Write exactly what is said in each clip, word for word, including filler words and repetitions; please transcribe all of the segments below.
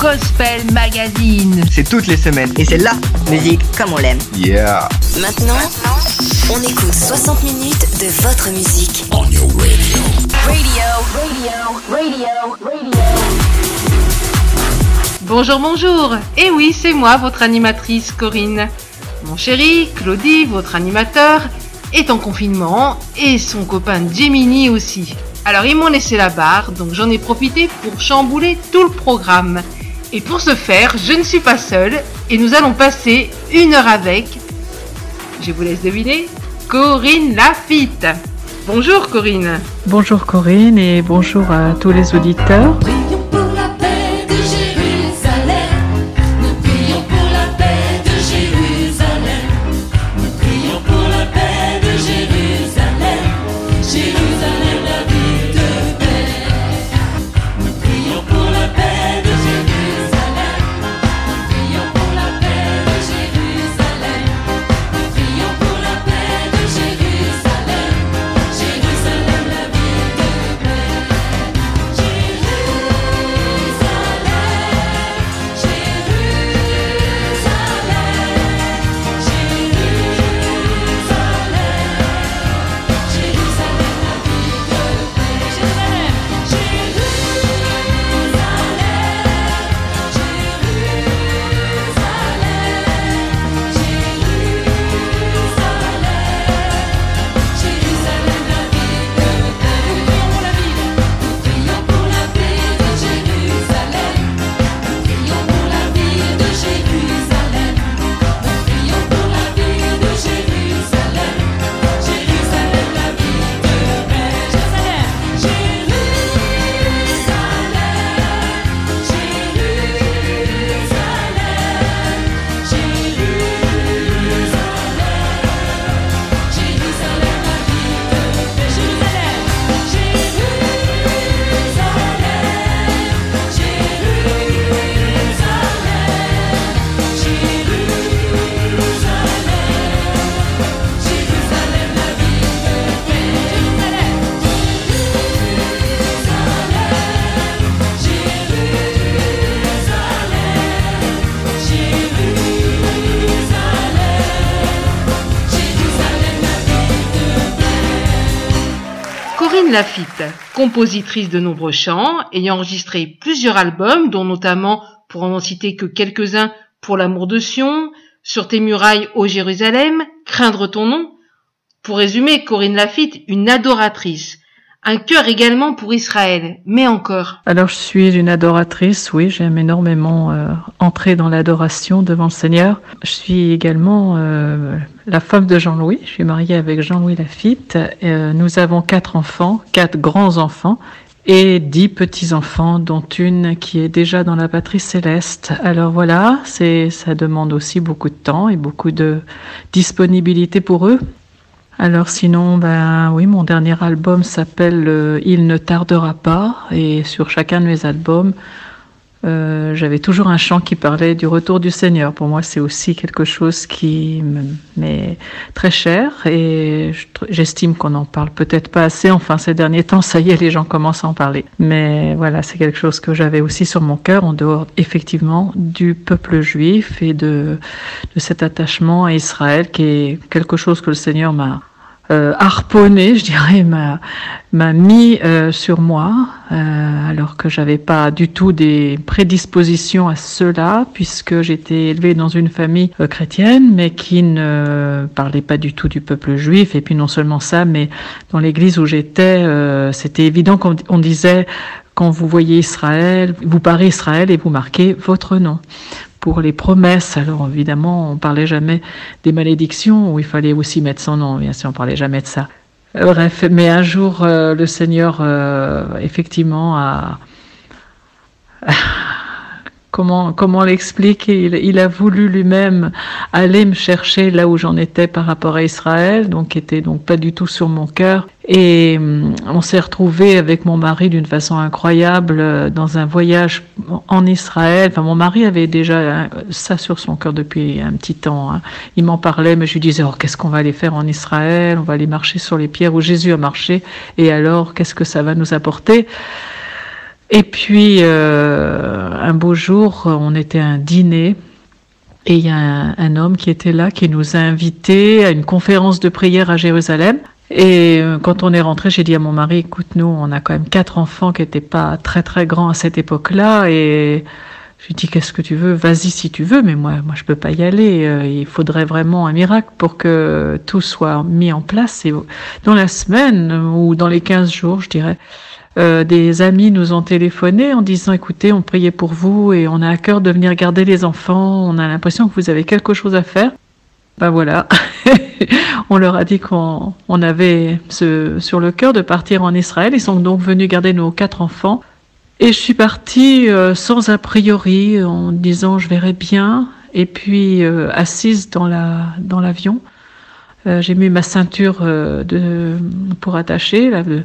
Gospel Magazine. C'est toutes les semaines. Et c'est la musique comme on l'aime. Yeah. Maintenant, on écoute soixante minutes de votre musique. On your radio. Radio, radio, radio, radio. Bonjour, bonjour. Et oui, c'est moi, votre animatrice Corinne. Mon chéri, Claudie, votre animateur, est en confinement et son copain Gemini aussi. Alors ils m'ont laissé la barre, donc j'en ai profité pour chambouler tout le programme. Et pour ce faire, je ne suis pas seule et nous allons passer une heure avec, je vous laisse deviner, Corinne Lafitte. Bonjour Corinne. Bonjour Corinne et bonjour à tous les auditeurs. Lafitte, compositrice de nombreux chants, ayant enregistré plusieurs albums, dont notamment, pour en citer que quelques-uns, Pour l'amour de Sion, Sur tes murailles ô Jérusalem, Craindre ton nom. Pour résumer, Corinne Lafitte, une adoratrice. Un cœur également pour Israël, mais encore. Alors je suis une adoratrice, oui, j'aime énormément euh, entrer dans l'adoration devant le Seigneur. Je suis également euh, la femme de Jean-Louis, je suis mariée avec Jean-Louis Lafitte. Euh, nous avons quatre enfants, quatre grands-enfants et dix petits-enfants, dont une qui est déjà dans la patrie céleste. Alors voilà, c'est, ça demande aussi beaucoup de temps et beaucoup de disponibilité pour eux. Alors sinon, ben oui, mon dernier album s'appelle euh, « Il ne tardera pas » et sur chacun de mes albums, euh, j'avais toujours un chant qui parlait du retour du Seigneur. Pour moi, c'est aussi quelque chose qui m'est très cher et j'estime qu'on n'en parle peut-être pas assez. Enfin, ces derniers temps, ça y est, les gens commencent à en parler. Mais voilà, c'est quelque chose que j'avais aussi sur mon cœur, en dehors effectivement du peuple juif et de, de cet attachement à Israël qui est quelque chose que le Seigneur m'a Euh, harponné, je dirais, m'a, m'a mis euh, sur moi, euh, alors que j'avais pas du tout des prédispositions à cela, puisque j'étais élevée dans une famille euh, chrétienne, mais qui ne parlait pas du tout du peuple juif. Et puis non seulement ça, mais dans l'église où j'étais, euh, c'était évident qu'on on disait, quand vous voyez Israël, vous parlez Israël et vous marquez votre nom. Pour les promesses, alors évidemment, on parlait jamais des malédictions où il fallait aussi mettre son nom, bien sûr, on parlait jamais de ça. Bref, mais un jour, euh, le Seigneur, euh, effectivement, a... Comment, comment l'expliquer? il, il a voulu lui-même aller me chercher là où j'en étais par rapport à Israël, donc qui était donc pas du tout sur mon cœur. Et hum, on s'est retrouvés avec mon mari d'une façon incroyable euh, dans un voyage en Israël. Enfin, mon mari avait déjà hein, ça sur son cœur depuis un petit temps. Hein. Il m'en parlait, mais je lui disais, oh, qu'est-ce qu'on va aller faire en Israël? On va aller marcher sur les pierres où Jésus a marché. Et alors, qu'est-ce que ça va nous apporter? Et puis, euh, un beau jour, on était à un dîner et il y a un, un homme qui était là, qui nous a invités à une conférence de prière à Jérusalem. Et quand on est rentré, j'ai dit à mon mari, écoute, nous, on a quand même quatre enfants qui n'étaient pas très très grands à cette époque-là. Et je lui ai dit, qu'est-ce que tu veux? Vas-y si tu veux, mais moi, moi je peux pas y aller. Il faudrait vraiment un miracle pour que tout soit mis en place. Et dans la semaine ou dans les quinze jours, je dirais, euh, des amis nous ont téléphoné en disant, écoutez, on priait pour vous et on a à cœur de venir garder les enfants. On a l'impression que vous avez quelque chose à faire. Ben voilà, on leur a dit qu'on on avait ce, sur le cœur de partir en Israël. Ils sont donc venus garder nos quatre enfants. Et je suis partie euh, sans a priori, en disant je verrai bien. Et puis euh, assise dans la dans l'avion, euh, j'ai mis ma ceinture euh, de pour attacher là, de,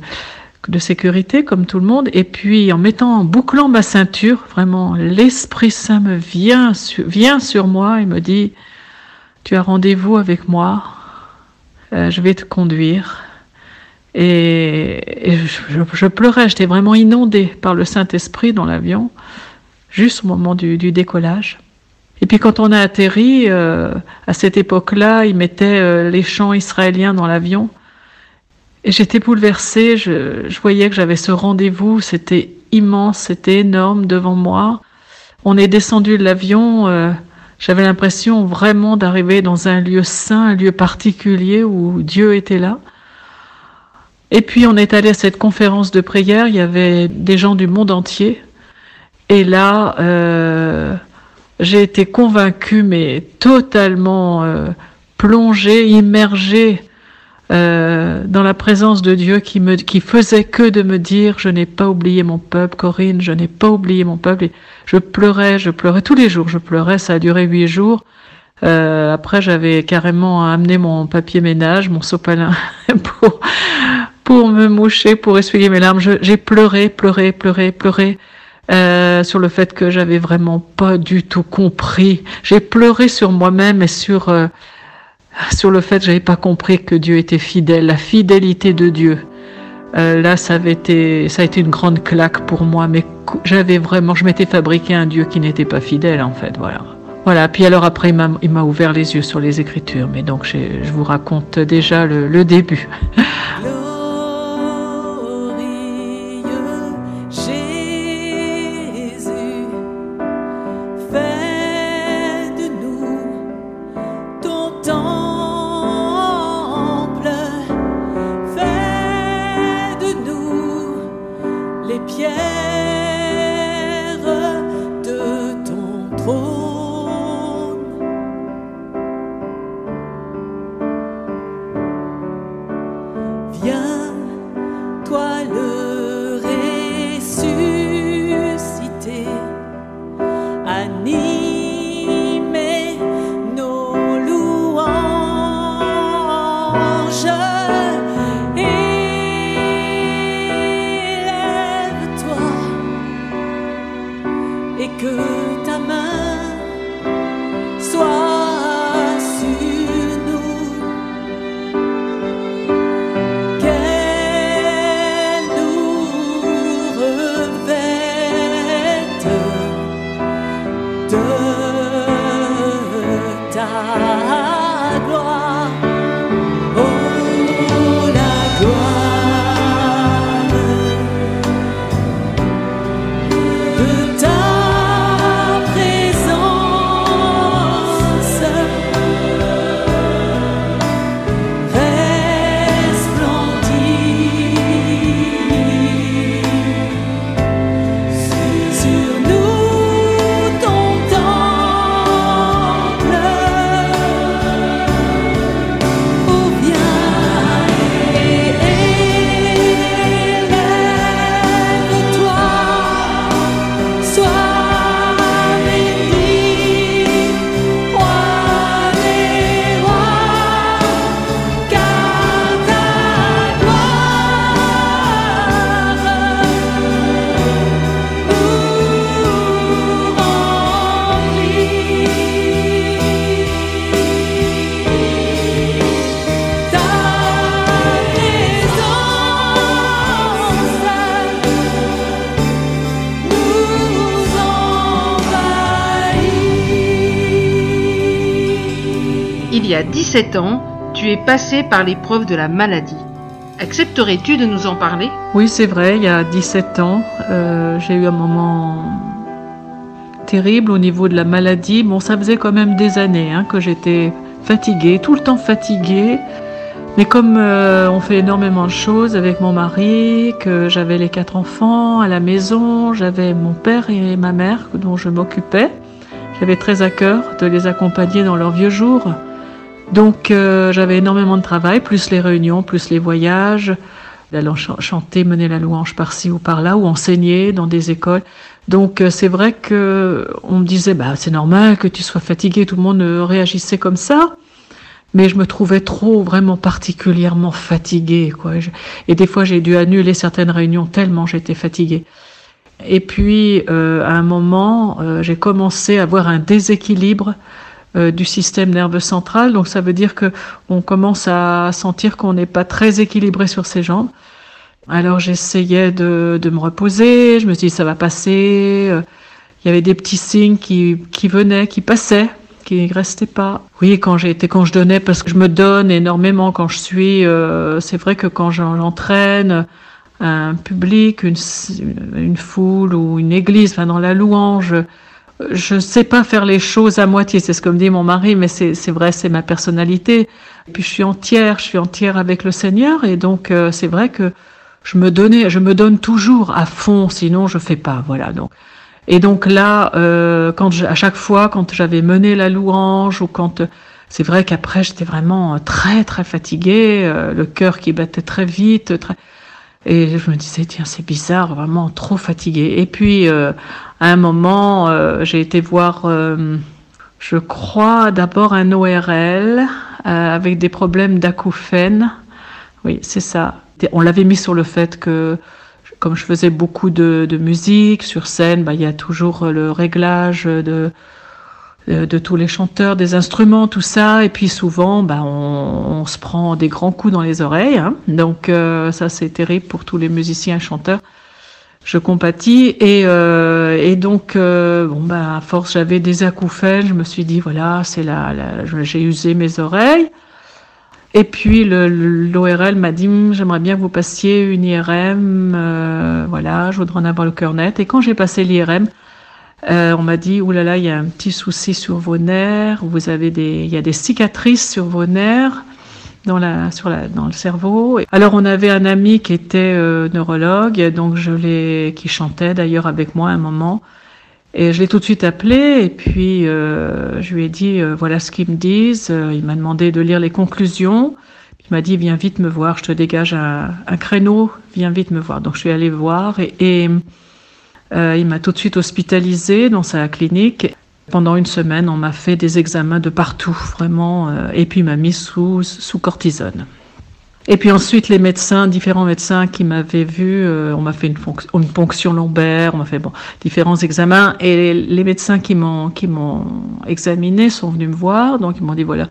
de sécurité comme tout le monde. Et puis en mettant, en bouclant ma ceinture, vraiment l'Esprit Saint me vient su, vient sur moi et me dit, tu as rendez-vous avec moi, euh, je vais te conduire. Et, et je, je pleurais, j'étais vraiment inondée par le Saint-Esprit dans l'avion, juste au moment du, du décollage. Et puis quand on a atterri, euh, à cette époque-là, ils mettaient euh, les chants israéliens dans l'avion. Et j'étais bouleversée, je, je voyais que j'avais ce rendez-vous, c'était immense, c'était énorme devant moi. On est descendu de l'avion... Euh, J'avais l'impression vraiment d'arriver dans un lieu saint, un lieu particulier où Dieu était là. Et puis on est allé à cette conférence de prière, il y avait des gens du monde entier. Et là, euh, j'ai été convaincue, mais totalement euh, plongée, immergée euh, dans la présence de Dieu qui me, qui faisait que de me dire « Je n'ai pas oublié mon peuple, Corinne, je n'ai pas oublié mon peuple ». Je pleurais, je pleurais tous les jours, je pleurais, ça a duré huit jours. Euh, après, j'avais carrément amené mon papier ménage, mon sopalin, pour, pour me moucher, pour essuyer mes larmes. Je, j'ai pleuré, pleuré, pleuré, pleuré euh, sur le fait que j'avais vraiment pas du tout compris. J'ai pleuré sur moi-même et sur, euh, sur le fait que j'avais pas compris que Dieu était fidèle, la fidélité de Dieu. Euh, là, ça avait été, ça a été une grande claque pour moi, mais j'avais vraiment, je m'étais fabriqué un Dieu qui n'était pas fidèle, en fait, voilà. Voilà. Puis alors après, il m'a, il m'a ouvert les yeux sur les Écritures, mais donc j'ai, je vous raconte déjà le, le début. il y a dix-sept ans, tu es passé par l'épreuve de la maladie. Accepterais-tu de nous en parler? Oui, c'est vrai, il y a dix-sept ans, euh, j'ai eu un moment terrible au niveau de la maladie. Bon, ça faisait quand même des années hein, que j'étais fatiguée, tout le temps fatiguée. Mais comme euh, on fait énormément de choses avec mon mari, que j'avais les quatre enfants à la maison, j'avais mon père et ma mère dont je m'occupais, j'avais très à cœur de les accompagner dans leurs vieux jours. Donc euh, j'avais énormément de travail, plus les réunions, plus les voyages, allant ch- chanter, mener la louange par-ci ou par-là, ou enseigner dans des écoles. Donc euh, c'est vrai que on me disait bah, « c'est normal que tu sois fatiguée », tout le monde réagissait comme ça. Mais je me trouvais trop, vraiment particulièrement fatiguée, quoi. Je, et des fois j'ai dû annuler certaines réunions tellement j'étais fatiguée. Et puis euh, à un moment, euh, j'ai commencé à avoir un déséquilibre Euh, du système nerveux central, donc ça veut dire que on commence à sentir qu'on n'est pas très équilibré sur ses jambes. Alors j'essayais de, de me reposer, je me suis dit ça va passer, euh, il y avait des petits signes qui, qui venaient, qui passaient, qui ne restaient pas. Oui, quand j'étais, quand je donnais, parce que je me donne énormément quand je suis, euh, c'est vrai que quand j'entraîne un public, une, une foule ou une église, enfin dans la louange, je ne sais pas faire les choses à moitié, c'est ce que me dit mon mari, mais c'est, c'est vrai, c'est ma personnalité. Et puis je suis entière, je suis entière avec le Seigneur, et donc euh, c'est vrai que je me donnais, je me donne toujours à fond, sinon je fais pas, voilà. Donc, et donc là, euh, quand je, à chaque fois, quand j'avais mené la louange ou quand, euh, c'est vrai qu'après j'étais vraiment très très fatiguée, euh, le cœur qui battait très vite, très. Et je me disais, tiens, c'est bizarre, vraiment trop fatiguée. Et puis, euh, à un moment, euh, j'ai été voir, euh, je crois, d'abord un O R L euh, avec des problèmes d'acouphènes. Oui, c'est ça. On l'avait mis sur le fait que, comme je faisais beaucoup de, de musique, sur scène, bah, il y a toujours le réglage de... de tous les chanteurs, des instruments, tout ça, et puis souvent, bah, on, on se prend des grands coups dans les oreilles, hein. Donc euh, ça c'est terrible pour tous les musiciens et chanteurs. Je compatis et euh, et donc euh, bon bah à force j'avais des acouphènes, je me suis dit voilà c'est la, la j'ai usé mes oreilles. Et puis le, l'O R L m'a dit j'aimerais bien que vous passiez une I R M, euh, voilà je voudrais en avoir le cœur net. Et quand j'ai passé l'I R M Euh, on m'a dit, oulala, il y a un petit souci sur vos nerfs, vous avez des, il y a des cicatrices sur vos nerfs, dans la, sur la, dans le cerveau. Alors on avait un ami qui était euh, neurologue, donc je l'ai, qui chantait d'ailleurs avec moi à un moment, et je l'ai tout de suite appelé, et puis euh, je lui ai dit, euh, voilà ce qu'ils me disent, il m'a demandé de lire les conclusions, il m'a dit, viens vite me voir, je te dégage un, un créneau, viens vite me voir. Donc je suis allée voir, et... et Euh, il m'a tout de suite hospitalisée dans sa clinique. Pendant une semaine, on m'a fait des examens de partout, vraiment, euh, et puis il m'a mis sous, sous cortisone. Et puis ensuite, les médecins, différents médecins qui m'avaient vu, euh, on m'a fait une, fonc- une ponction lombaire, on m'a fait bon, différents examens, et les, les médecins qui m'ont, qui m'ont examinée sont venus me voir, donc ils m'ont dit, voilà,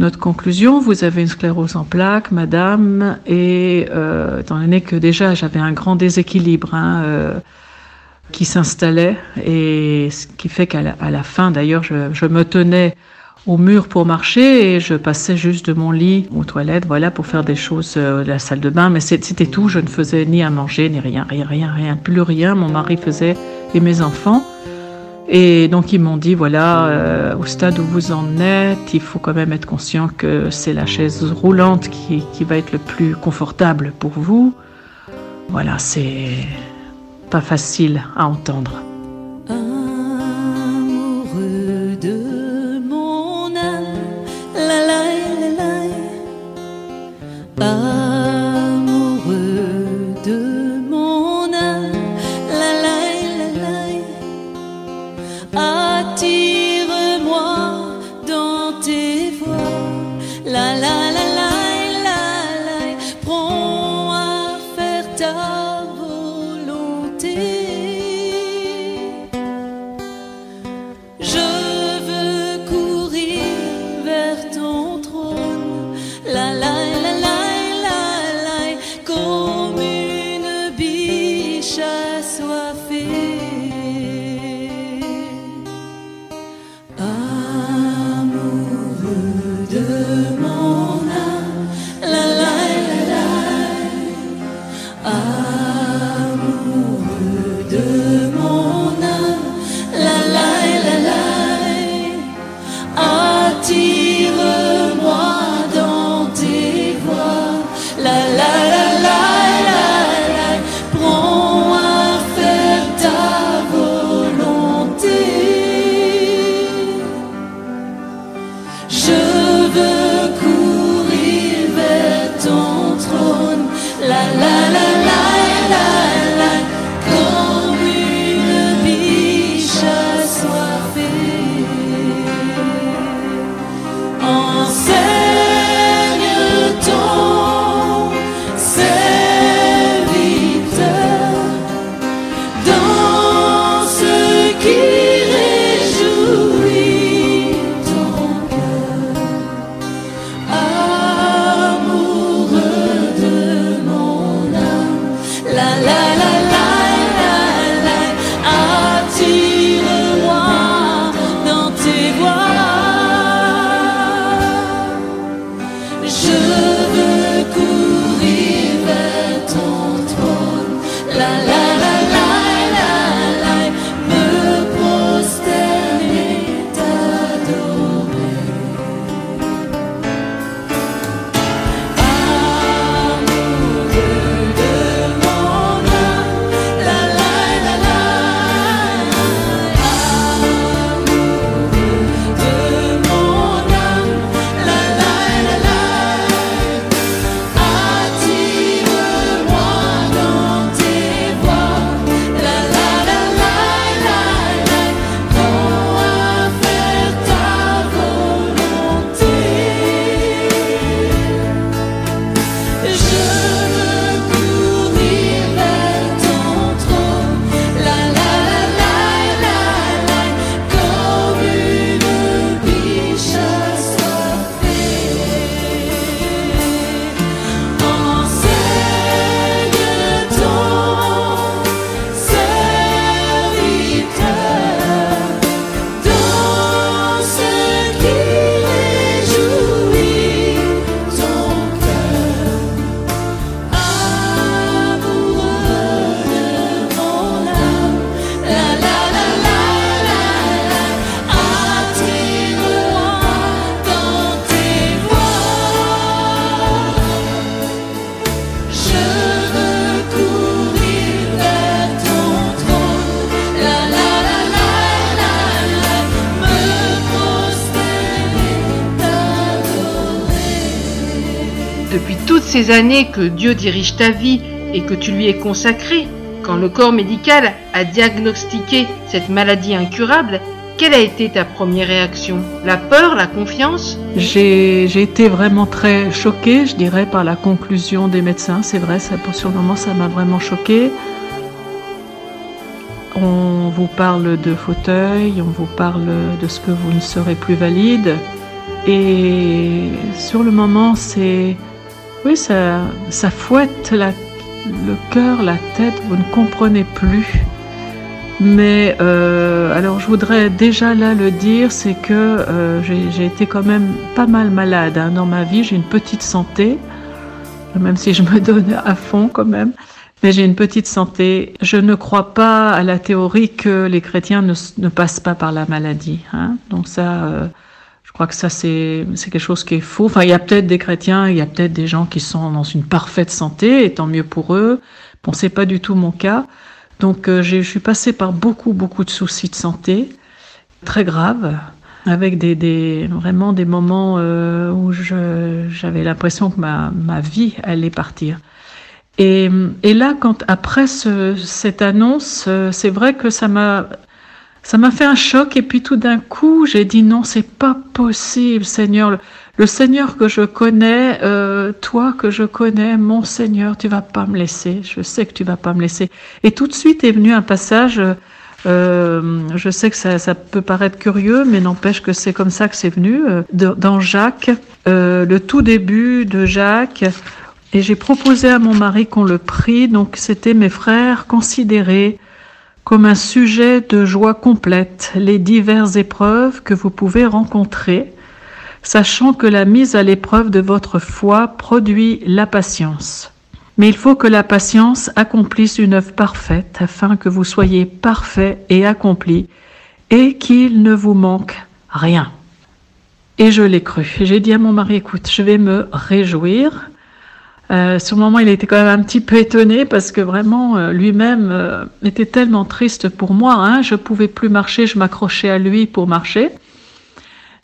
notre conclusion, vous avez une sclérose en plaques, madame, et euh, étant donné que déjà, j'avais un grand déséquilibre, hein, euh, qui s'installait, et ce qui fait qu'à la, à la fin d'ailleurs je, je me tenais au mur pour marcher et je passais juste de mon lit aux toilettes, voilà, pour faire des choses, euh, la salle de bain, mais c'était tout, je ne faisais ni à manger ni rien, rien, rien, rien, plus rien, mon mari faisait et mes enfants, et donc ils m'ont dit voilà, euh, au stade où vous en êtes, il faut quand même être conscient que c'est la chaise roulante qui, qui va être le plus confortable pour vous, voilà, c'est... pas facile à entendre. Amoureux de mon âme, la la la la. Amoureux de mon âme, la la la la. Attire-moi dans tes voies, la la la la la la. Prends à faire ta volonté. ces années que Dieu dirige ta vie et que tu lui es consacré, quand le corps médical a diagnostiqué cette maladie incurable, quelle a été ta première réaction? La peur, la confiance? J'ai été vraiment très choquée, je dirais, par la conclusion des médecins. C'est vrai, ça, sur le moment, ça m'a vraiment choquée. On vous parle de fauteuil, on vous parle de ce que vous ne serez plus valide. Et sur le moment, c'est... Oui, ça, ça fouette la, le cœur, la tête, vous ne comprenez plus. Mais, euh, alors je voudrais déjà là le dire, c'est que euh, j'ai été quand même pas mal malade hein, dans ma vie. J'ai une petite santé, même si je me donne à fond quand même. Mais j'ai une petite santé. Je ne crois pas à la théorie que les chrétiens ne, ne passent pas par la maladie. Hein. Donc ça, euh, je crois que ça c'est quelque chose qui est faux. Enfin, il y a peut-être des chrétiens, il y a peut-être des gens qui sont dans une parfaite santé, et tant mieux pour eux. Bon, c'est pas du tout mon cas. Donc euh, je suis passée par beaucoup, beaucoup de soucis de santé, très graves, avec des, des, vraiment des moments euh, où j'avais l'impression que ma, ma vie allait partir. Et, et là, quand, après ce, cette annonce, c'est vrai que ça m'a fait un choc. Et puis tout d'un coup, j'ai dit non, c'est pas possible, Seigneur. Le, le Seigneur que je connais, euh, toi que je connais, mon Seigneur, tu vas pas me laisser. Je sais que tu vas pas me laisser. Et tout de suite est venu un passage. Euh, je sais que ça, ça peut paraître curieux, mais n'empêche que c'est comme ça que c'est venu. Dans, dans Jacques, euh, le tout début de Jacques. Et j'ai proposé à mon mari qu'on le prie, donc c'était mes frères considérés comme un sujet de joie complète, les diverses épreuves que vous pouvez rencontrer, sachant que la mise à l'épreuve de votre foi produit la patience. Mais il faut que la patience accomplisse une œuvre parfaite, afin que vous soyez parfaits et accomplis, et qu'il ne vous manque rien. Et je l'ai cru. J'ai dit à mon mari, écoute, je vais me réjouir. Euh, sur le moment, il était quand même un petit peu étonné parce que vraiment, euh, lui-même euh, était tellement triste pour moi. Hein, je pouvais plus marcher, je m'accrochais à lui pour marcher.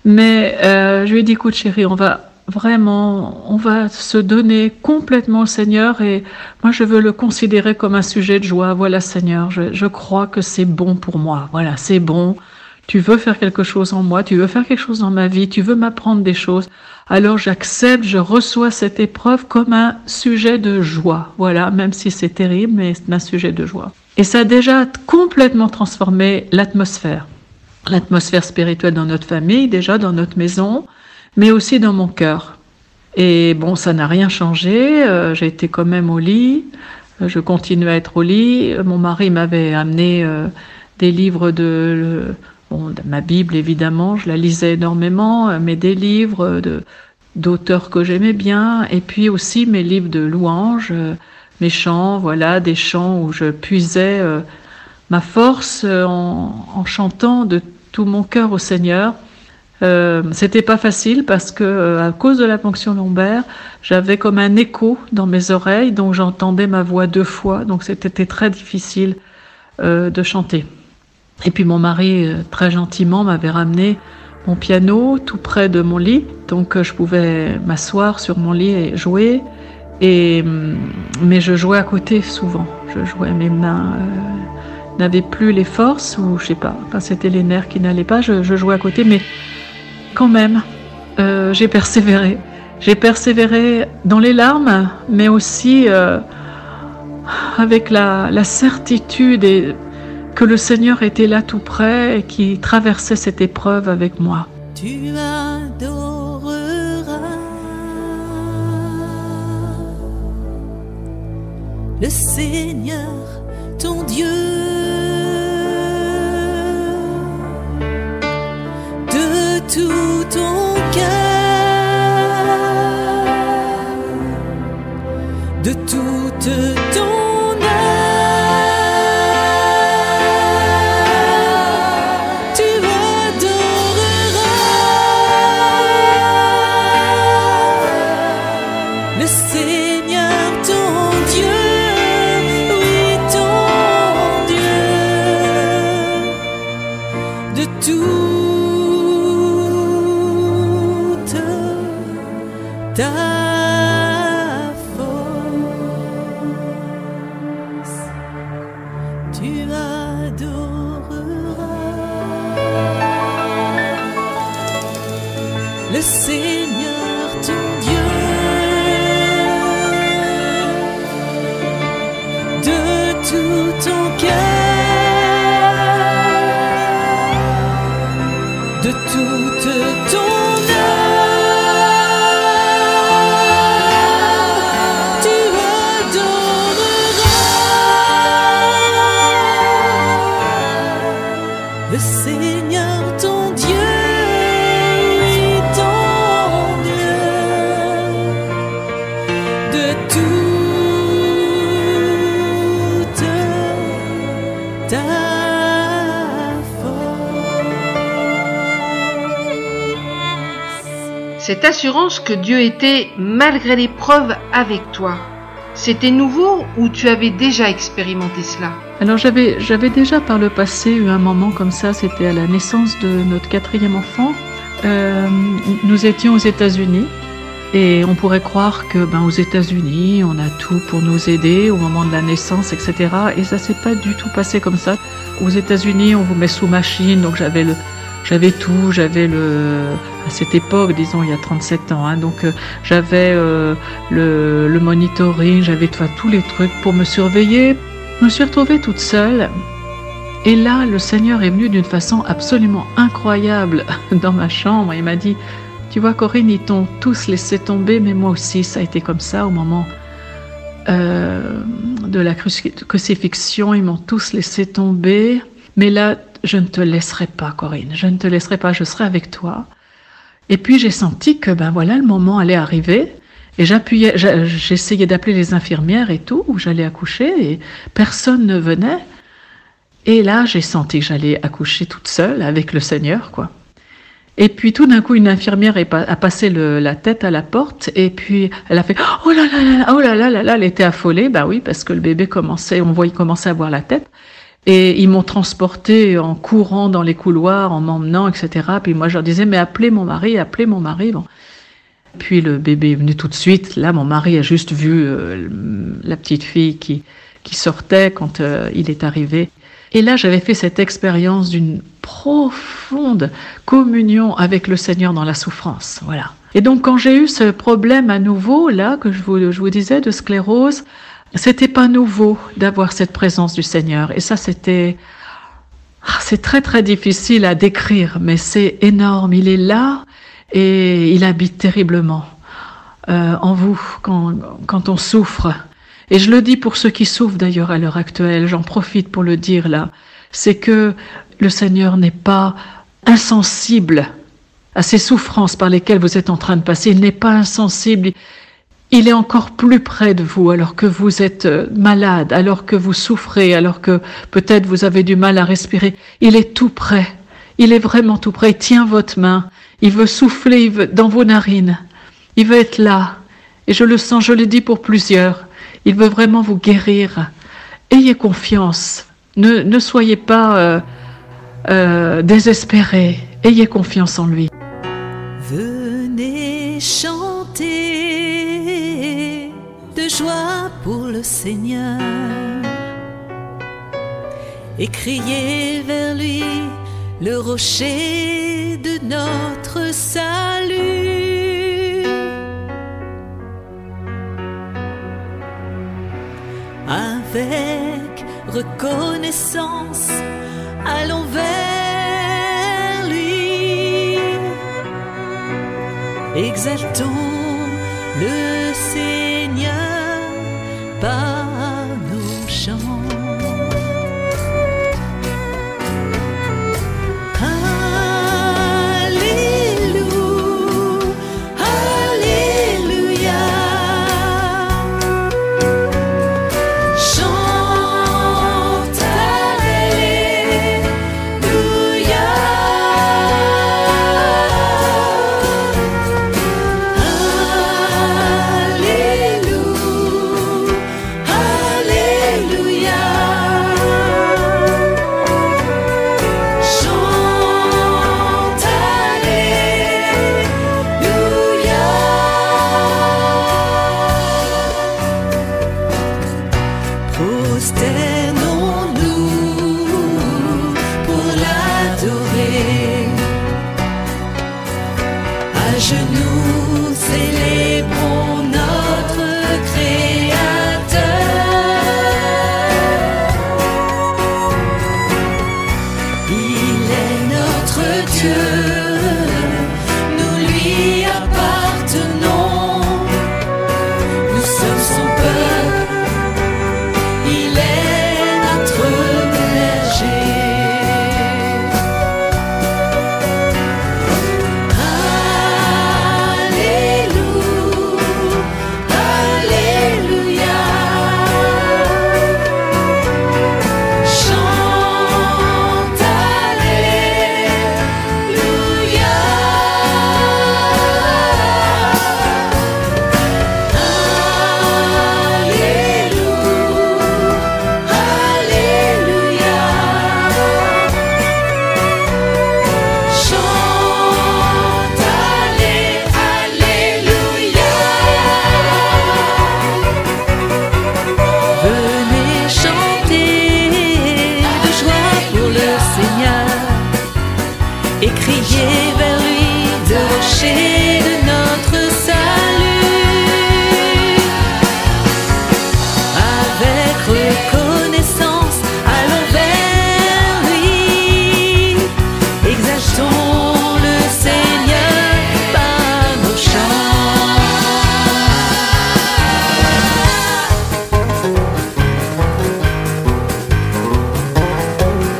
Mais euh, je lui ai dit, écoute chérie, on va vraiment, on va se donner complètement au Seigneur et moi, je veux le considérer comme un sujet de joie. Voilà Seigneur, je, je crois que c'est bon pour moi. Voilà, c'est bon. Tu veux faire quelque chose en moi, tu veux faire quelque chose dans ma vie, tu veux m'apprendre des choses. Alors j'accepte, je reçois cette épreuve comme un sujet de joie. Voilà, même si c'est terrible, mais c'est un sujet de joie. Et ça a déjà complètement transformé l'atmosphère. L'atmosphère spirituelle dans notre famille, déjà dans notre maison, mais aussi dans mon cœur. Et bon, ça n'a rien changé, euh, j'ai été quand même au lit, euh, je continue à être au lit. Mon mari m'avait amené euh, des livres de... Euh, Bon, ma Bible, évidemment, je la lisais énormément, mais des livres de, d'auteurs que j'aimais bien, et puis aussi mes livres de louanges, mes chants, voilà, des chants où je puisais euh, ma force en, en chantant de tout mon cœur au Seigneur. Euh, c'était pas facile parce que, euh, à cause de la ponction lombaire, j'avais comme un écho dans mes oreilles, donc j'entendais ma voix deux fois, donc c'était très difficile euh, de chanter. Et puis mon mari, très gentiment, m'avait ramené mon piano tout près de mon lit. Donc je pouvais m'asseoir sur mon lit et jouer. Et, mais je jouais à côté souvent. Je jouais, mes mains euh, n'avaient plus les forces, ou je sais pas, enfin, c'était les nerfs qui n'allaient pas. Je, je jouais à côté, mais quand même, euh, j'ai persévéré. J'ai persévéré dans les larmes, mais aussi euh, avec la, la certitude et... que le Seigneur était là tout près et qui traversait cette épreuve avec moi. Tu adoreras le Seigneur, ton Dieu, de tout ton cœur, de toute ton toute ta le Seigneur ton Dieu de tout ton cœur, de toute ton âme. Le Seigneur ton Dieu est ton Dieu de toute ta force. Cette assurance que Dieu était malgré l'épreuve avec toi, c'était nouveau ou tu avais déjà expérimenté cela? Alors j'avais j'avais déjà par le passé eu un moment comme ça, c'était à la naissance de notre quatrième enfant. Euh, nous étions aux États-Unis et on pourrait croire que ben aux États-Unis on a tout pour nous aider au moment de la naissance, et cetera. Et ça s'est pas du tout passé comme ça. Aux États-Unis on vous met sous machine, donc j'avais le J'avais tout, j'avais le à cette époque, disons il y a trente-sept ans, hein, donc euh, j'avais euh, le, le monitoring, j'avais enfin, tous les trucs pour me surveiller. Je me suis retrouvée toute seule et là le Seigneur est venu d'une façon absolument incroyable dans ma chambre. Il m'a dit, tu vois Corinne, ils t'ont tous laissé tomber, mais moi aussi ça a été comme ça au moment euh, de la cruci- crucifixion, ils m'ont tous laissé tomber, mais là je ne te laisserai pas, Corinne, je ne te laisserai pas, je serai avec toi. Et puis j'ai senti que ben voilà, le moment allait arriver et j'appuyais, j'essayais d'appeler les infirmières et tout, où j'allais accoucher et personne ne venait. Et là, j'ai senti que j'allais accoucher toute seule avec le Seigneur, quoi. Et puis tout d'un coup, une infirmière a passé le, la tête à la porte et puis elle a fait « Oh là là là, oh là là là là !» Elle était affolée, ben oui, parce que le bébé commençait, on voyait commencer à voir la tête. Et ils m'ont transportée en courant dans les couloirs, en m'emmenant, et cetera. Puis moi, je leur disais, mais appelez mon mari, appelez mon mari. Bon. Puis le bébé est venu tout de suite. Là, mon mari a juste vu euh, la petite fille qui, qui sortait quand euh, il est arrivé. Et là, j'avais fait cette expérience d'une profonde communion avec le Seigneur dans la souffrance. Voilà. Et donc, quand j'ai eu ce problème à nouveau, là, que je vous, je vous disais, de sclérose, c'était pas nouveau d'avoir cette présence du Seigneur. Et ça, c'était, c'est très, très difficile à décrire, mais c'est énorme. Il est là et il habite terriblement euh, en vous quand, quand on souffre. Et je le dis pour ceux qui souffrent d'ailleurs à l'heure actuelle, j'en profite pour le dire là, c'est que le Seigneur n'est pas insensible à ces souffrances par lesquelles vous êtes en train de passer. Il n'est pas insensible. Il est encore plus près de vous alors que vous êtes malade, alors que vous souffrez, alors que peut-être vous avez du mal à respirer. Il est tout près. Il est vraiment tout près. Il tient votre main. Il veut souffler, il veut, dans vos narines. Il veut être là. Et je le sens, je le dis pour plusieurs. Il veut vraiment vous guérir. Ayez confiance. Ne, ne soyez pas euh, euh, désespérés. Ayez confiance en lui. Venez chanter de joie pour le Seigneur et crier vers lui, le rocher de notre salut. Avec reconnaissance, allons vers lui, exaltons le Seigneur par nos chants. Alléluia, Alléluia. Chante Alléluia. Alléluia. notre Dieu. Nous lui appartenons, nous sommes son peuple, il est notre berger. Alléluia, Alléluia, chante Alléluia. Venez chanter de joie pour le Seigneur et crier vers lui, de rocher de notre salut. Avec reconnaissance, allons vers lui, exaltons le Seigneur par nos chants. Alléluia, Alléluia,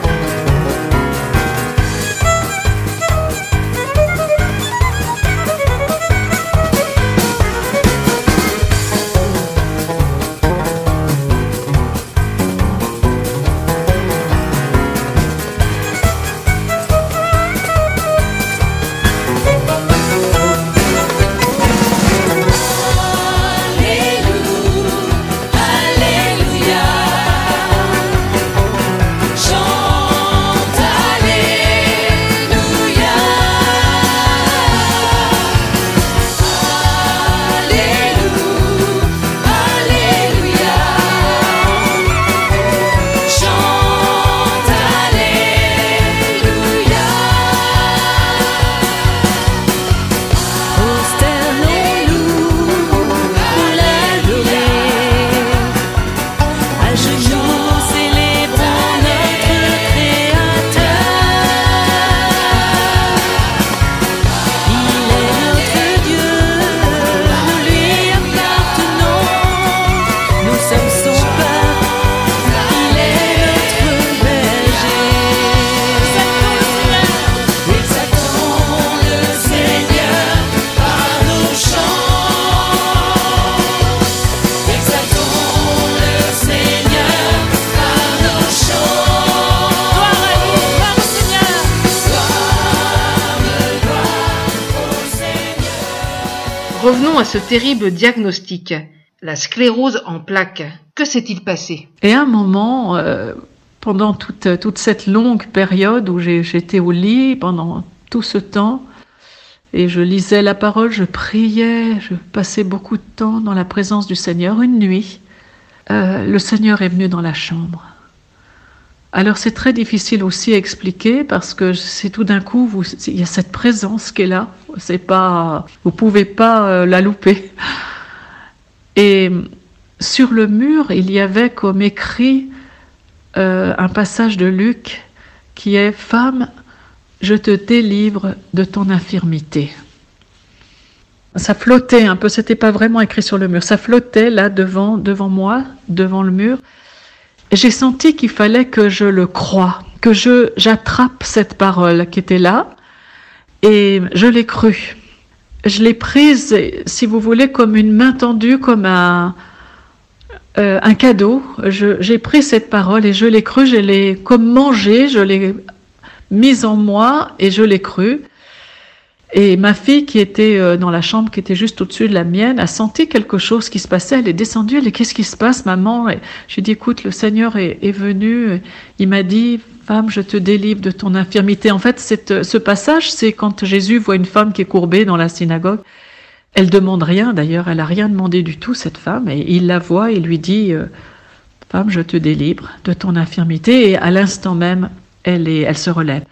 chante Alléluia. Alléluia, Alléluia, chante Alléluia. Prosternons-nous pour l'adorer, à genoux célébrons notre Créateur. Il est notre Dieu, nous lui appartenons, nous sommes son peuple, il est notre berger. Exaltons le Seigneur par nos chants, exaltons le Seigneur par nos chants. Gloire à lui, gloire au Seigneur. Gloire, gloire au Seigneur. Revenons à ce terrible diagnostic, la sclérose en plaques. Que s'est-il passé? Et à un moment, euh, pendant toute, toute cette longue période où j'ai- j'étais au lit, pendant tout ce temps, et je lisais la parole, je priais, je passais beaucoup de temps dans la présence du Seigneur. Une nuit, euh, le Seigneur est venu dans la chambre. Alors c'est très difficile aussi à expliquer parce que c'est tout d'un coup, vous, il y a cette présence qui est là. C'est pas, vous pouvez pas euh, la louper. Et sur le mur, il y avait comme écrit euh, un passage de Luc qui est « Femme, je te délivre de ton infirmité ». Ça flottait un peu, c'était pas vraiment écrit sur le mur, ça flottait là devant, devant moi, devant le mur. Et j'ai senti qu'il fallait que je le croie, que je j'attrape cette parole qui était là, et je l'ai crue. Je l'ai prise, et, si vous voulez, comme une main tendue, comme un, euh, un cadeau. Je- J'ai pris cette parole et je l'ai crue, je l'ai comme mangée, je l'ai mise en moi et je l'ai crue. Et ma fille qui était euh, dans la chambre, qui était juste au-dessus de la mienne, a senti quelque chose qui se passait. Elle est descendue, elle dit « Qu'est-ce qui se passe, maman ?» Et je lui ai dit « Écoute, le Seigneur est, est venu, il m'a dit « Femme, je te délivre de ton infirmité ». En fait, cette, euh, ce passage, c'est quand Jésus voit une femme qui est courbée dans la synagogue. Elle demande rien d'ailleurs, elle a rien demandé du tout, cette femme, et il la voit et lui dit euh, « Femme, je te délivre de ton infirmité ». Et à l'instant même, elle, est, elle se relève.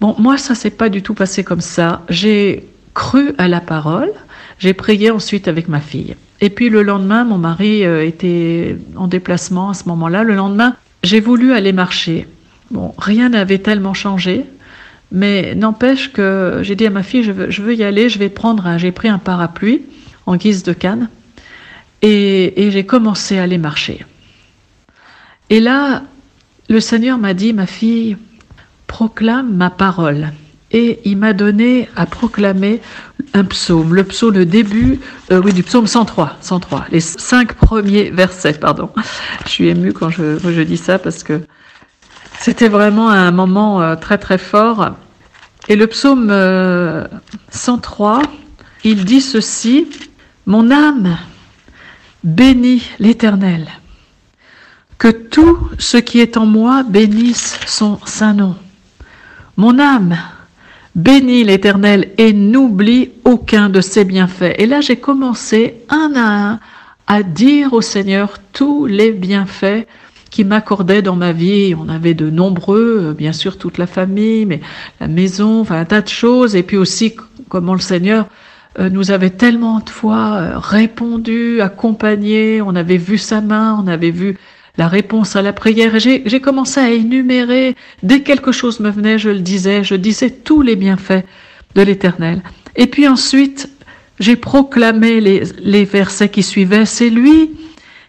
Bon, moi, ça s'est pas du tout passé comme ça. J'ai cru à la parole. J'ai prié ensuite avec ma fille. Et puis le lendemain, mon mari euh, était en déplacement à ce moment-là. Le lendemain, j'ai voulu aller marcher. Bon, rien n'avait tellement changé, Mais n'empêche que j'ai dit à ma fille, je veux, je veux y aller, je vais prendre un, j'ai pris un parapluie en guise de canne et, et j'ai commencé à aller marcher. Et là, le Seigneur m'a dit, ma fille, proclame ma parole. Et il m'a donné à proclamer un psaume, le psaume, le début euh, oui, du psaume cent trois, cent trois, les cinq premiers versets, pardon. Je suis émue quand je, je dis ça parce que c'était vraiment un moment euh, très très fort. Et le psaume euh, cent trois, il dit ceci, « Mon âme bénit l'Éternel, que tout ce qui est en moi bénisse son saint nom. Mon âme bénis l'Éternel et n'oublie aucun de ses bienfaits. » Et là, j'ai commencé un à un à dire au Seigneur tous les bienfaits qu'il m'accordait dans ma vie. On avait de nombreux, bien sûr toute la famille, mais la maison, enfin un tas de choses. Et puis aussi, comment le Seigneur nous avait tellement de fois répondu, accompagné. On avait vu sa main, on avait vu la réponse à la prière. J'ai, j'ai commencé à énumérer, dès que quelque chose me venait, je le disais, je disais tous les bienfaits de l'Éternel. Et puis ensuite, j'ai proclamé les, les versets qui suivaient, « C'est lui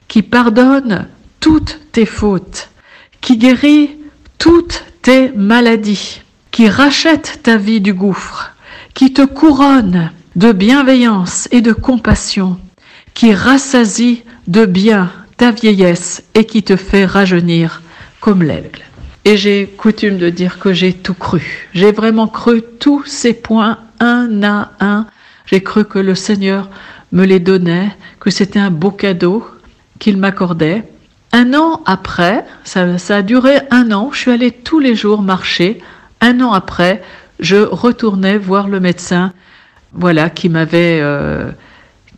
qui pardonne toutes tes fautes, qui guérit toutes tes maladies, qui rachète ta vie du gouffre, qui te couronne de bienveillance et de compassion, qui rassasie de bien ta vieillesse et qui te fait rajeunir comme l'aigle. » Et j'ai coutume de dire que j'ai tout cru. J'ai vraiment cru tous ces points un à un. J'ai cru que le Seigneur me les donnait, que c'était un beau cadeau qu'il m'accordait. Un an après, ça, ça a duré un an, je suis allée tous les jours marcher. Un an après, je retournais voir le médecin, voilà, qui m'avait euh,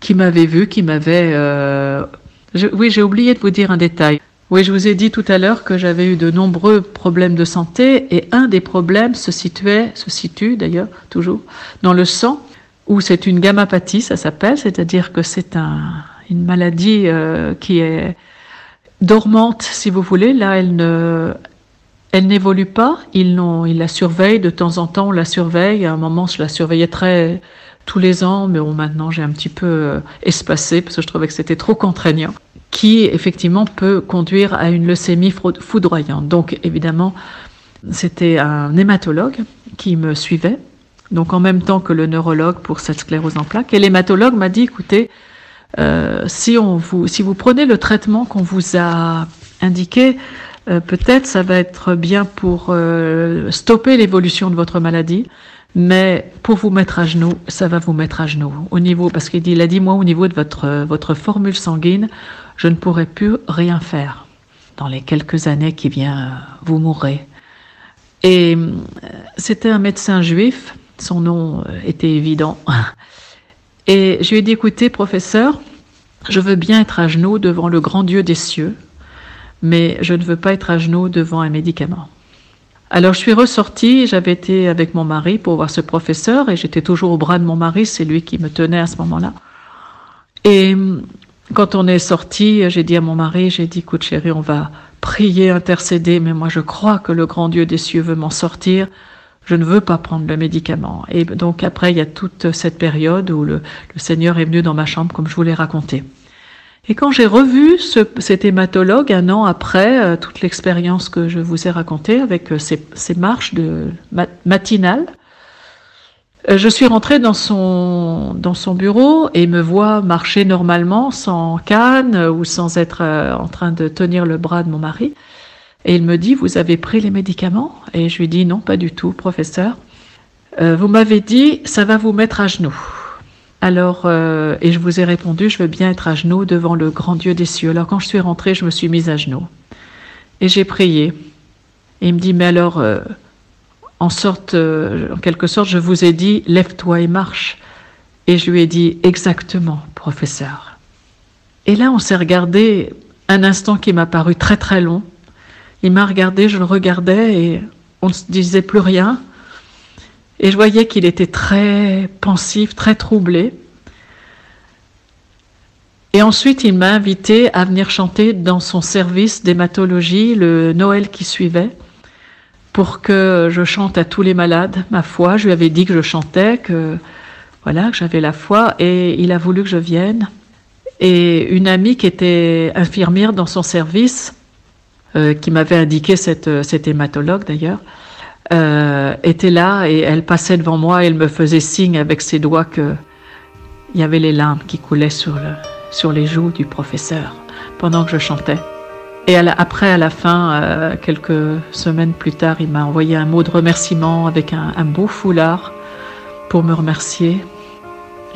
qui m'avait vu, qui m'avait... Euh, Je, oui, j'ai oublié de vous dire un détail. Oui, je vous ai dit tout à l'heure que j'avais eu de nombreux problèmes de santé et un des problèmes se situait, se situe d'ailleurs toujours, dans le sang, où c'est une gammapathie, ça s'appelle, c'est-à-dire que c'est un, une maladie euh, qui est dormante, si vous voulez. Là, elle ne, elle n'évolue pas, ils, l'ont, ils la surveillent, de temps en temps on la surveille, à un moment je la surveillais très... tous les ans, mais bon, maintenant j'ai un petit peu espacé parce que je trouvais que c'était trop contraignant, qui effectivement peut conduire à une leucémie foudroyante. Donc évidemment, c'était un hématologue qui me suivait, donc en même temps que le neurologue pour cette sclérose en plaques. Et l'hématologue m'a dit, écoutez, euh, si, on vous, si vous prenez le traitement qu'on vous a indiqué, euh, peut-être ça va être bien pour euh, stopper l'évolution de votre maladie. Mais pour vous mettre à genoux, ça va vous mettre à genoux. Au niveau, parce qu'il dit, il a dit, moi, au niveau de votre, votre formule sanguine, je ne pourrai plus rien faire. Dans les quelques années qui viennent, vous mourrez. Et c'était un médecin juif, son nom était évident. Et je lui ai dit, écoutez, professeur, je veux bien être à genoux devant le grand Dieu des cieux, mais je ne veux pas être à genoux devant un médicament. Alors je suis ressortie, j'avais été avec mon mari pour voir ce professeur et j'étais toujours au bras de mon mari, c'est lui qui me tenait à ce moment-là. Et quand on est sorti, j'ai dit à mon mari, j'ai dit, écoute chérie, on va prier, intercéder, mais moi je crois que le grand Dieu des cieux veut m'en sortir, je ne veux pas prendre le médicament. Et donc après, il y a toute cette période où le, le Seigneur est venu dans ma chambre comme je vous l'ai raconté. Et quand j'ai revu ce, cet hématologue un an après euh, toute l'expérience que je vous ai racontée avec euh, ces, ces marches de, mat, matinales, euh, je suis rentrée dans son, dans son bureau et me vois marcher normalement, sans canne euh, ou sans être euh, en train de tenir le bras de mon mari. Et il me dit, vous avez pris les médicaments? Et je lui dis, non, pas du tout, professeur. Euh, vous m'avez dit, ça va vous mettre à genoux. Alors, euh, et je vous ai répondu, je veux bien être à genoux devant le grand Dieu des cieux. Alors, quand je suis rentrée, je me suis mise à genoux. Et j'ai prié. Et il me dit, mais alors, euh, en sorte, euh, en quelque sorte, je vous ai dit, lève-toi et marche. Et je lui ai dit, exactement, professeur. Et là, on s'est regardé un instant qui m'a paru très très long. Il m'a regardé, je le regardais et on ne se disait plus rien. Et je voyais qu'il était très pensif, très troublé. Et ensuite, il m'a invité à venir chanter dans son service d'hématologie le Noël qui suivait pour que je chante à tous les malades ma foi. Je lui avais dit que je chantais, que voilà, que j'avais la foi, et il a voulu que je vienne. Et une amie qui était infirmière dans son service, euh, qui m'avait indiqué cette, cette hématologue d'ailleurs, euh, était là et elle passait devant moi et elle me faisait signe avec ses doigts que il y avait les larmes qui coulaient sur, le, sur les joues du professeur pendant que je chantais. Et à la, après, à la fin, euh, quelques semaines plus tard, il m'a envoyé un mot de remerciement avec un, un beau foulard pour me remercier.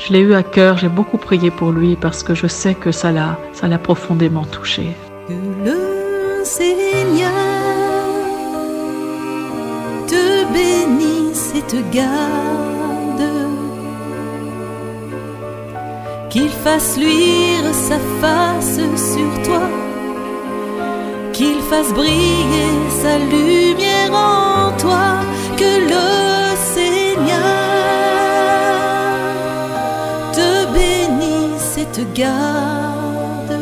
Je l'ai eu à cœur, j'ai beaucoup prié pour lui parce que je sais que ça l'a, ça l'a profondément touché. Que le Seigneur te bénisse et te garde, qu'il fasse luire sa face sur toi, qu'il fasse briller sa lumière en toi, que le Seigneur te garde,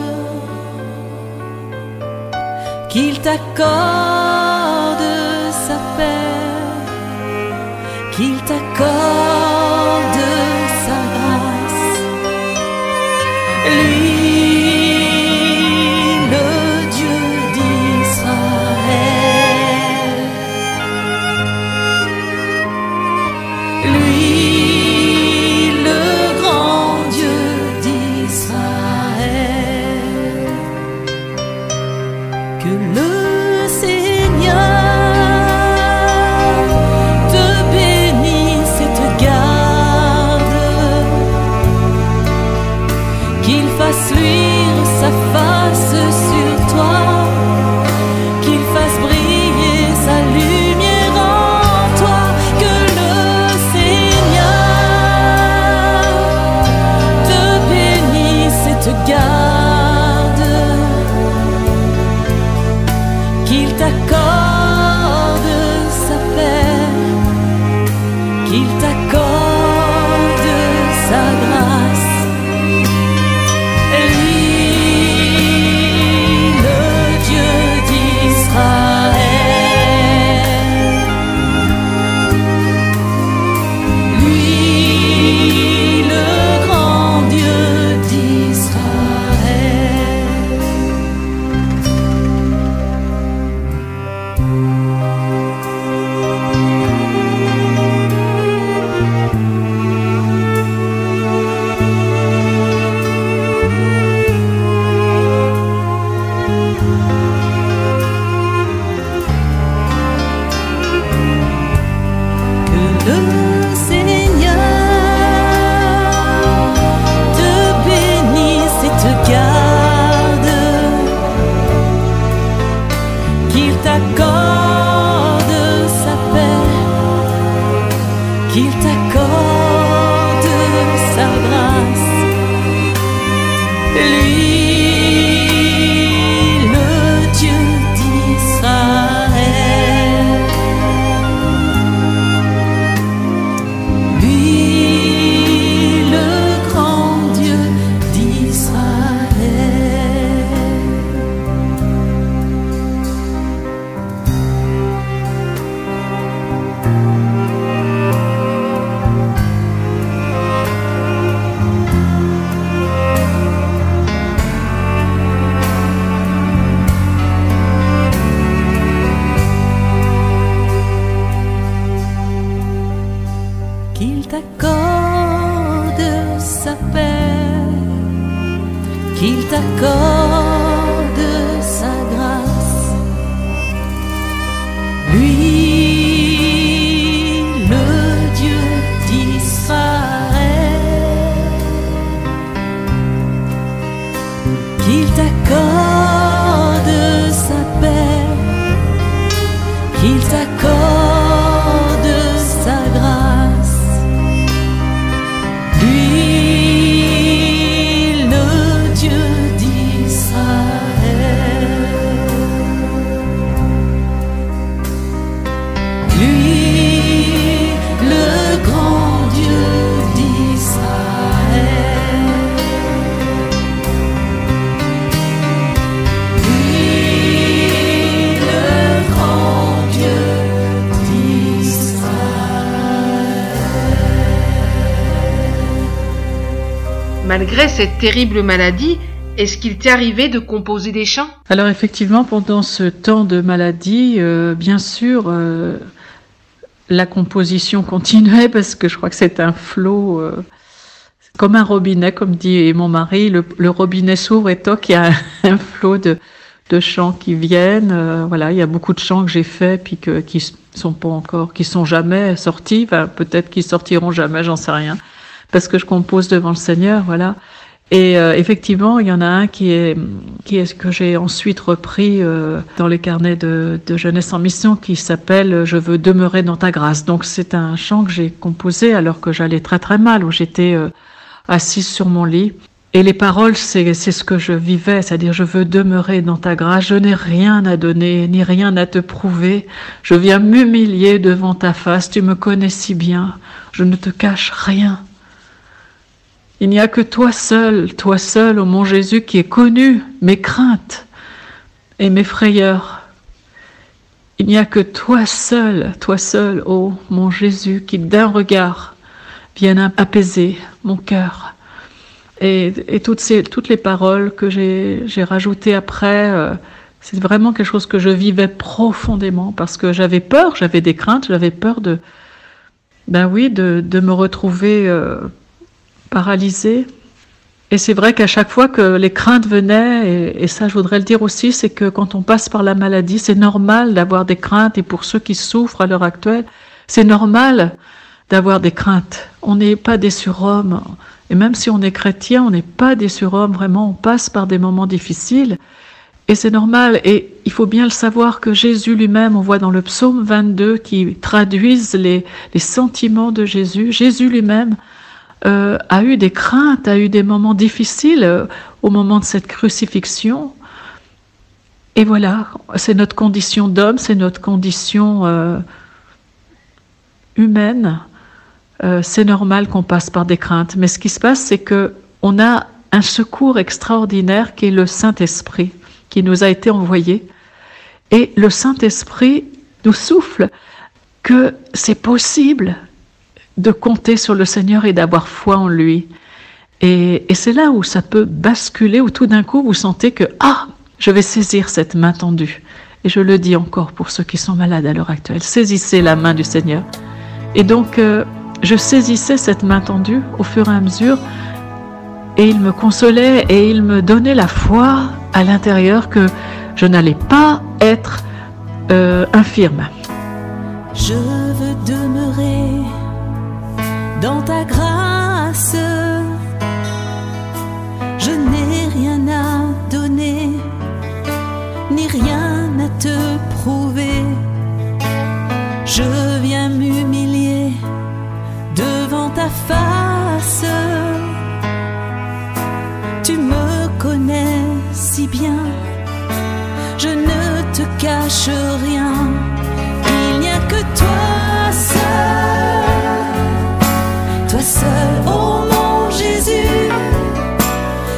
qu'il t'accorde sa paix, qu'il t'accorde sa grâce, lui, le Dieu d'Israël, lui, qu'il t'accorde sa grâce, lui, le Dieu d'Israël, qu'il t'accorde sa paix, qu'il t'accorde sa grâce, lui, Dieu d'Israël. Malgré cette terrible maladie, est-ce qu'il t'est arrivé de composer des chants ? Alors effectivement, pendant ce temps de maladie, euh, bien sûr, euh, la composition continuait parce que je crois que c'est un flot, euh, comme un robinet, comme dit mon mari, le, le robinet s'ouvre et toc, il y a un, un flot de, de chants qui viennent. Euh, voilà, il y a beaucoup de chants que j'ai faits puis que, qui sont pas encore, qui sont jamais sortis, enfin, peut-être qu'ils sortiront jamais, j'en sais rien, parce que je compose devant le Seigneur, voilà. Et euh, effectivement, il y en a un qui est qui est ce que j'ai ensuite repris euh, dans les carnets de, de Jeunesse en Mission, qui s'appelle « Je veux demeurer dans ta grâce ». Donc c'est un chant que j'ai composé alors que j'allais très très mal, où j'étais euh, assise sur mon lit. Et les paroles, c'est c'est ce que je vivais, c'est-à-dire « Je veux demeurer dans ta grâce, je n'ai rien à donner, ni rien à te prouver, je viens m'humilier devant ta face, tu me connais si bien, je ne te cache rien ». Il n'y a que toi seul, toi seul, ô mon Jésus, qui est connu mes craintes et mes frayeurs. Il n'y a que toi seul, toi seul, ô mon Jésus, qui d'un regard vienne apaiser mon cœur. Et, et toutes, ces, toutes les paroles que j'ai, j'ai rajoutées après, euh, c'est vraiment quelque chose que je vivais profondément, parce que j'avais peur, j'avais des craintes, j'avais peur de, ben oui, de, de me retrouver... Euh, paralysée. Et c'est vrai qu'à chaque fois que les craintes venaient, et, et ça je voudrais le dire aussi, c'est que quand on passe par la maladie, c'est normal d'avoir des craintes, et pour ceux qui souffrent à l'heure actuelle, c'est normal d'avoir des craintes. On n'est pas des surhommes, et même si on est chrétien, on n'est pas des surhommes, vraiment, on passe par des moments difficiles, et c'est normal, et il faut bien le savoir que Jésus lui-même, on voit dans le psaume vingt-deux, qui traduisent les, les sentiments de Jésus, Jésus lui-même, Euh, a eu des craintes, a eu des moments difficiles euh, au moment de cette crucifixion. Et voilà, c'est notre condition d'homme, c'est notre condition euh, humaine. Euh, c'est normal qu'on passe par des craintes. Mais ce qui se passe, c'est qu'on a un secours extraordinaire qui est le Saint-Esprit, qui nous a été envoyé. Et le Saint-Esprit nous souffle que c'est possible de compter sur le Seigneur et d'avoir foi en lui. Et, et c'est là où ça peut basculer, où tout d'un coup vous sentez que « Ah, je vais saisir cette main tendue ». Et je le dis encore pour ceux qui sont malades à l'heure actuelle, saisissez la main du Seigneur. Et donc, euh, je saisissais cette main tendue au fur et à mesure, et il me consolait et il me donnait la foi à l'intérieur que je n'allais pas être euh, infirme. Je veux demeurer dans ta grâce, je n'ai rien à donner, ni rien à te prouver. Je viens m'humilier devant ta face. Tu me connais si bien, je ne te cache rien. Il n'y a que toi seul. Toi seul, ô mon Jésus,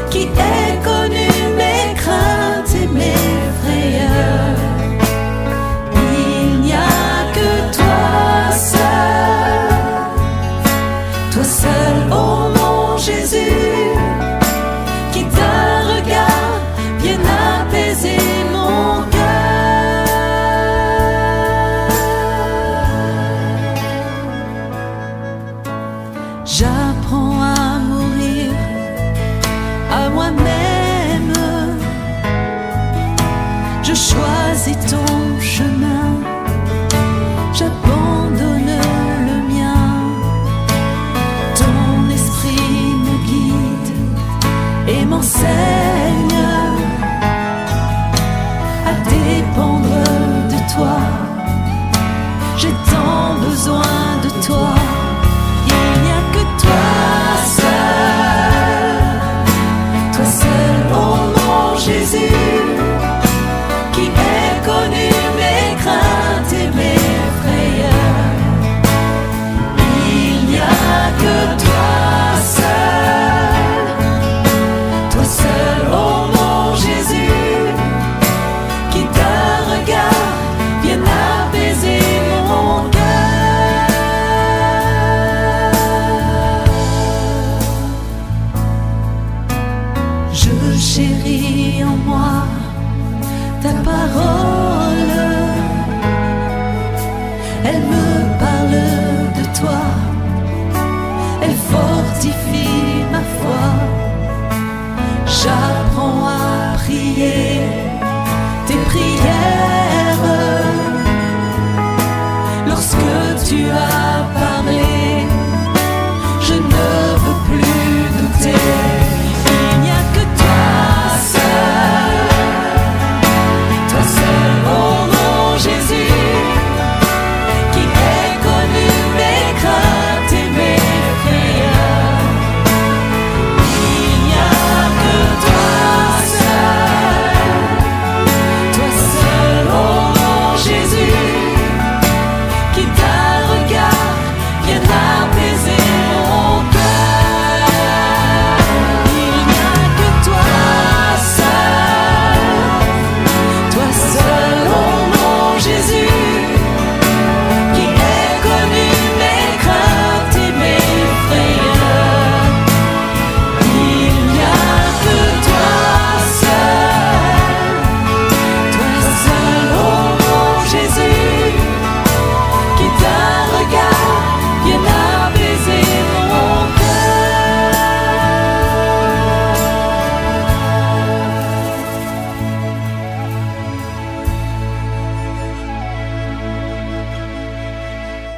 qui est connu mes craintes et mes frayeurs. Il n'y a que toi seul, toi seul, ô mon Jésus, qui d'un regard vient apaiser mon choisis ton chemin, j'abandonne le mien. Ton esprit me guide et m'enseigne à dépendre de toi. J'ai tant besoin de toi. Il n'y a que toi seul, toi seul, ô mon Jésus, que toi seul, toi seul.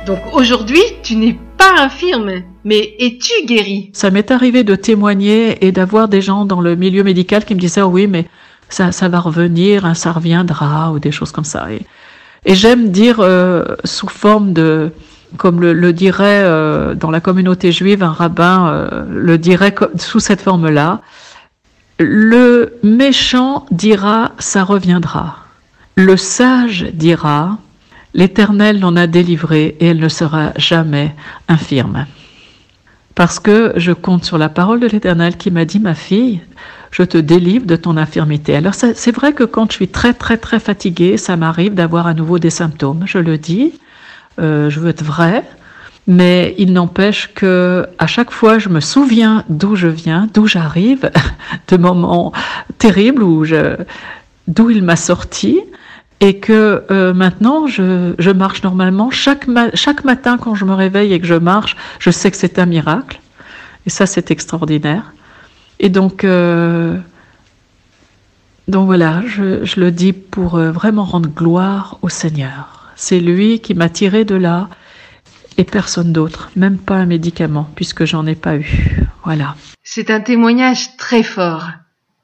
Donc aujourd'hui, tu n'es pas infirme, mais es-tu guérie? Ça m'est arrivé de témoigner et d'avoir des gens dans le milieu médical qui me disaient oh « oui, mais ça, ça va revenir, ça reviendra » ou des choses comme ça. Et, et j'aime dire euh, sous forme de, comme le, le dirait euh, dans la communauté juive, un rabbin euh, le dirait sous cette forme-là, « le méchant dira « ça reviendra ». Le sage dira « l'Éternel l'en a délivré et elle ne sera jamais infirme. » Parce que je compte sur la parole de l'Éternel qui m'a dit « ma fille, je te délivre de ton infirmité. » Alors ça, c'est vrai que quand je suis très très très fatiguée, ça m'arrive d'avoir à nouveau des symptômes, je le dis, euh, je veux être vraie, mais il n'empêche que à chaque fois je me souviens d'où je viens, d'où j'arrive, de moments terribles où je, d'où il m'a sorti. Et que euh, maintenant, je, je marche normalement. Chaque, ma- chaque matin, quand je me réveille et que je marche, je sais que c'est un miracle. Et ça, c'est extraordinaire. Et donc, euh, donc voilà, je, je le dis pour euh, vraiment rendre gloire au Seigneur. C'est lui qui m'a tiré de là et personne d'autre, même pas un médicament, puisque j'en ai pas eu. Voilà. C'est un témoignage très fort.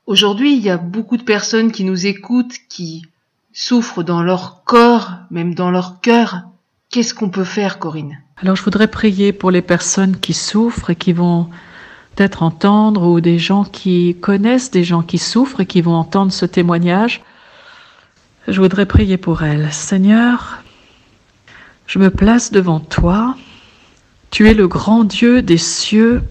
Aujourd'hui, il y a beaucoup de personnes qui nous écoutent, qui souffrent dans leur corps, même dans leur cœur. Qu'est-ce qu'on peut faire, Corinne? Alors, je voudrais prier pour les personnes qui souffrent et qui vont peut-être entendre, ou des gens qui connaissent des gens qui souffrent et qui vont entendre ce témoignage. Je voudrais prier pour elles. Seigneur, je me place devant toi. Tu es le grand Dieu des cieux,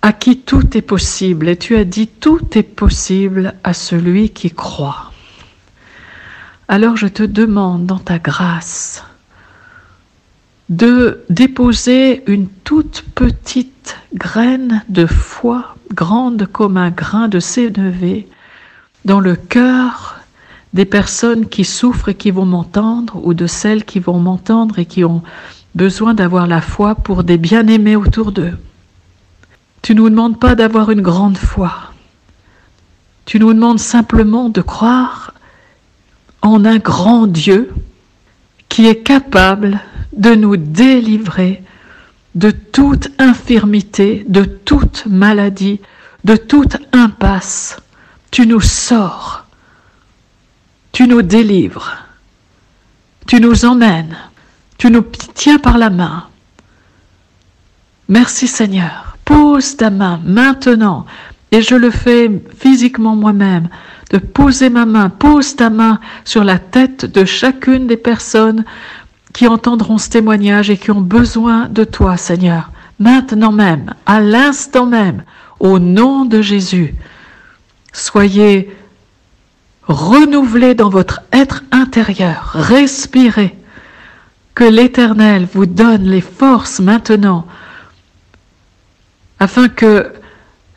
à qui tout est possible. Et tu as dit, tout est possible à celui qui croit. Alors je te demande dans ta grâce de déposer une toute petite graine de foi, grande comme un grain de sénévé, dans le cœur des personnes qui souffrent et qui vont m'entendre, ou de celles qui vont m'entendre et qui ont besoin d'avoir la foi pour des bien-aimés autour d'eux. Tu ne nous demandes pas d'avoir une grande foi, tu nous demandes simplement de croire en un grand Dieu qui est capable de nous délivrer de toute infirmité, de toute maladie, de toute impasse. Tu nous sors, tu nous délivres, tu nous emmènes, tu nous tiens par la main. Merci Seigneur, pose ta main maintenant, et je le fais physiquement moi-même, de poser ma main, pose ta main sur la tête de chacune des personnes qui entendront ce témoignage et qui ont besoin de toi, Seigneur, maintenant même, à l'instant même, au nom de Jésus. Soyez renouvelés dans votre être intérieur, respirez, que l'Éternel vous donne les forces maintenant, afin que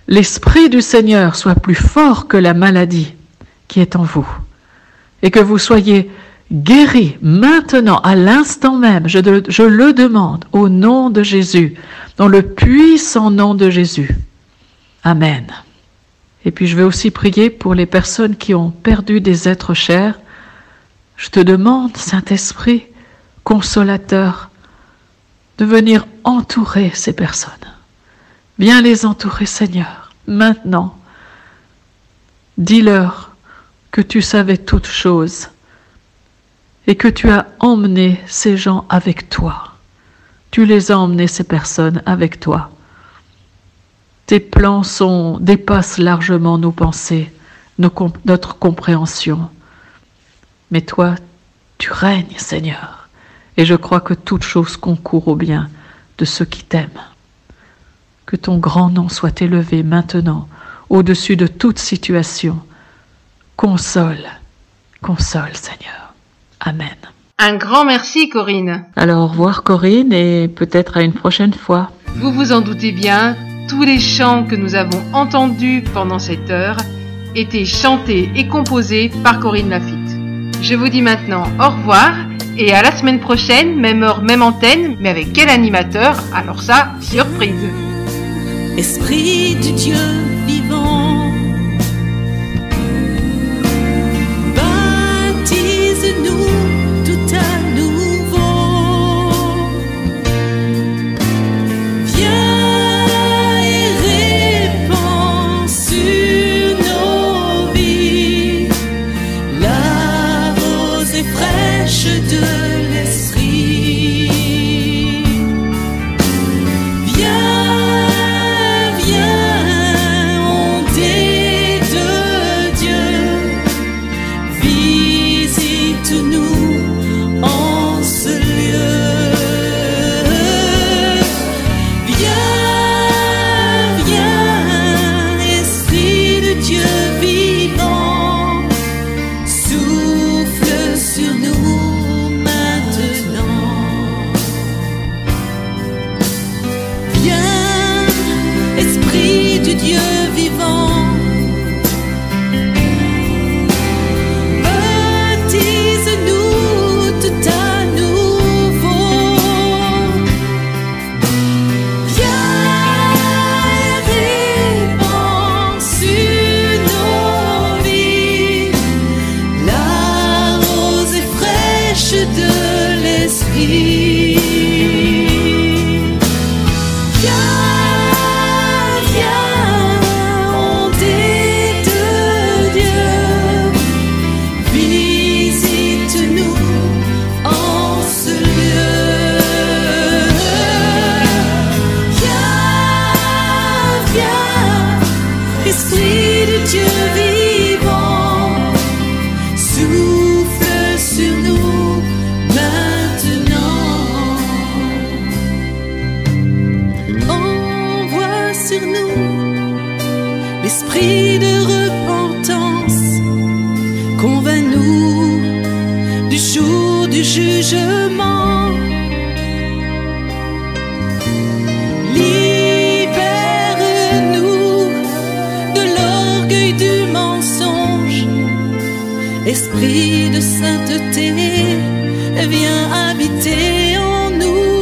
l'Esprit du Seigneur soit plus fort que la maladie qui est en vous, et que vous soyez guéris maintenant, à l'instant même, je, de, je le demande, au nom de Jésus, dans le puissant nom de Jésus. Amen. Et puis je vais aussi prier pour les personnes qui ont perdu des êtres chers. Je te demande, Saint-Esprit, consolateur, de venir entourer ces personnes. Viens les entourer, Seigneur, maintenant. Dis-leur que tu savais toutes choses et que tu as emmené ces gens avec toi. Tu les as emmenés, ces personnes, avec toi. Tes plans sont, dépassent largement nos pensées, nos, notre compréhension. Mais toi, tu règnes, Seigneur, et je crois que toute chose concourt au bien de ceux qui t'aiment. Que ton grand nom soit élevé maintenant, au-dessus de toute situation. Console, console Seigneur. Amen. Un grand merci Corinne. Alors au revoir Corinne et peut-être à une prochaine fois. Vous vous en doutez bien, tous les chants que nous avons entendus pendant cette heure étaient chantés et composés par Corinne Lafitte. Je vous dis maintenant au revoir. Et à la semaine prochaine, même heure, même antenne, mais avec quel animateur? Alors ça, surprise. Esprit du Dieu vivant, baptise-nous tout à nouveau. esprit de repentance, convainc-nous du jour du jugement. Libère-nous de l'orgueil du mensonge, esprit de sainteté, viens habiter en nous.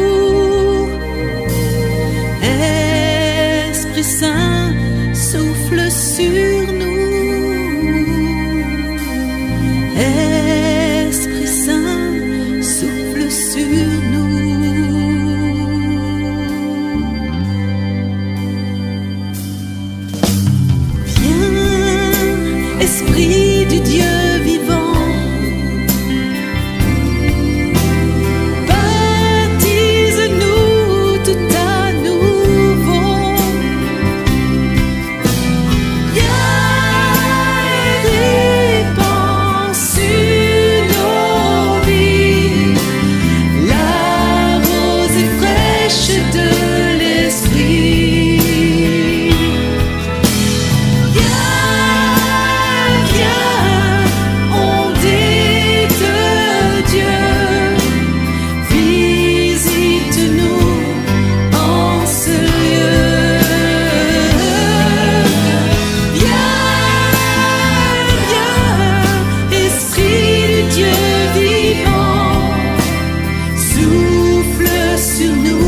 Esprit Saint, souffle sur nous. Esprit Saint, souffle sur nous. Viens, Esprit du Dieu vivant, you know.